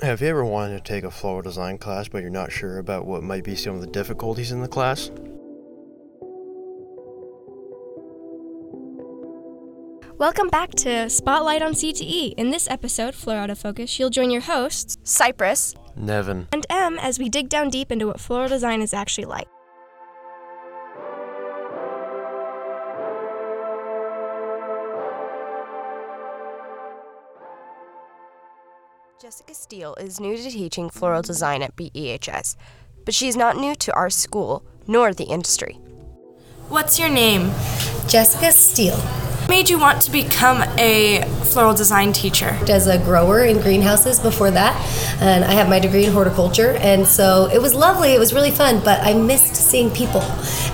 Have you ever wanted to take a floral design class, but you're not sure about what might be some of the difficulties in the class? Welcome back to Spotlight on CTE. In this episode, Floral Out of Focus, you'll join your hosts, Cypress, Nevin, and Em, as we dig down deep into what floral design is actually like. Jessica Steele is new to teaching floral design at BEHS, but she's not new to our school, nor the industry. What's your name? Jessica Steele. What made you want to become a floral design teacher? As a grower in greenhouses before that, and I have my degree in horticulture, and so it was lovely, it was really fun, but I missed seeing people.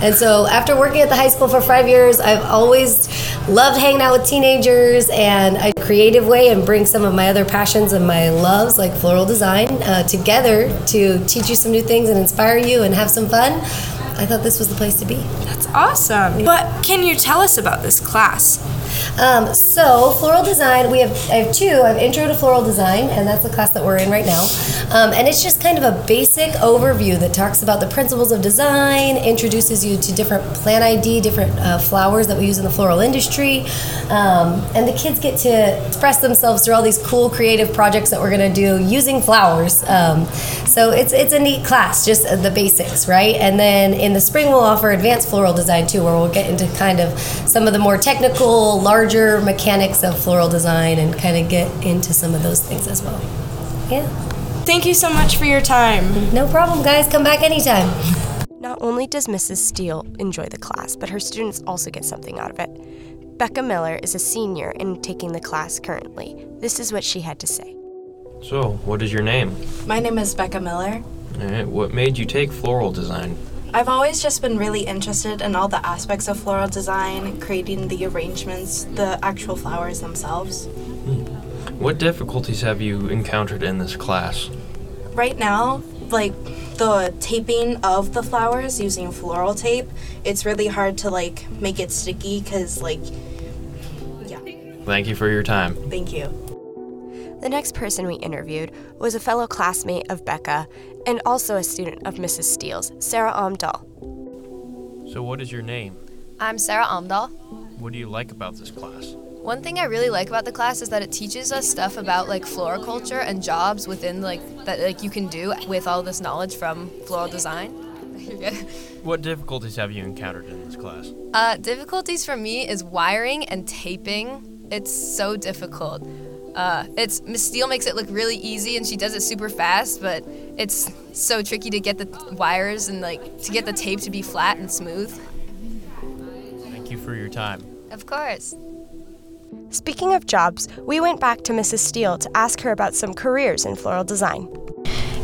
And so after working at the high school for 5 years, I've always loved hanging out with teenagers and a creative way, and bring some of my other passions and my loves like floral design together to teach you some new things and inspire you and have some fun. I thought this was the place to be. That's awesome. But can you tell us about this class? So floral design, I have Intro to Floral Design, and that's the class that we're in right now. And it's just kind of a basic overview that talks about the principles of design, introduces you to different plant ID, different flowers that we use in the floral industry. And the kids get to express themselves through all these cool creative projects that we're gonna do using flowers. So it's a neat class, just the basics, right? And then in the spring, we'll offer advanced floral design too, where we'll get into kind of some of the more technical, larger mechanics of floral design and kind of get into some of those things as well. Yeah. Thank you so much for your time. No problem, guys. Come back anytime. Not only does Mrs. Steele enjoy the class, but her students also get something out of it. Becca Miller is a senior and taking the class currently. This is what she had to say. So, what is your name? My name is Becca Miller. All right. What made you take floral design? I've always just been really interested in all the aspects of floral design, creating the arrangements, the actual flowers themselves. What difficulties have you encountered in this class? Right now, like the taping of the flowers using floral tape, it's really hard to make it sticky because yeah. Thank you for your time. Thank you. The next person we interviewed was a fellow classmate of Becca and also a student of Mrs. Steele's, Sarah Omdahl. So what is your name? I'm Sarah Omdahl. What do you like about this class? One thing I really like about the class is that it teaches us stuff about floriculture and jobs within that you can do with all this knowledge from floral design. What difficulties have you encountered in this class? Difficulties for me is wiring and taping. It's so difficult. Ms. Steele makes it look really easy and she does it super fast, but it's so tricky to get the wires and to get the tape to be flat and smooth. Thank you for your time. Of course. Speaking of jobs, we went back to Mrs. Steele to ask her about some careers in floral design.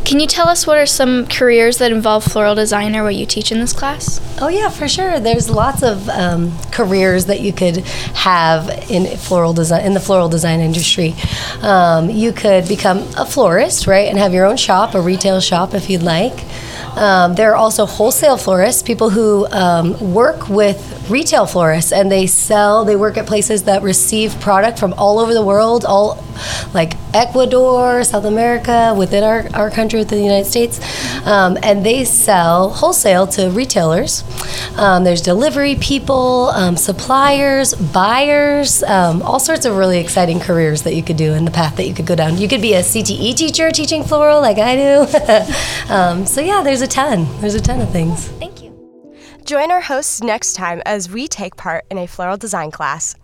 Can you tell us what are some careers that involve floral design or what you teach in this class? Oh yeah, for sure. There's lots of careers that you could have in floral design, in the floral design industry. You could become a florist, right, and have your own shop, a retail shop if you'd like. There are also wholesale florists, people who work with retail florists, and they work at places that receive product from all over the world, all like Ecuador, South America, within our country, within the United States, and they sell wholesale to retailers. There's delivery people, suppliers, buyers, all sorts of really exciting careers that you could do and the path that you could go down. You could be a CTE teacher teaching floral like I do. So yeah, there's a ton of things. Thank you. Join our hosts next time as we take part in a floral design class.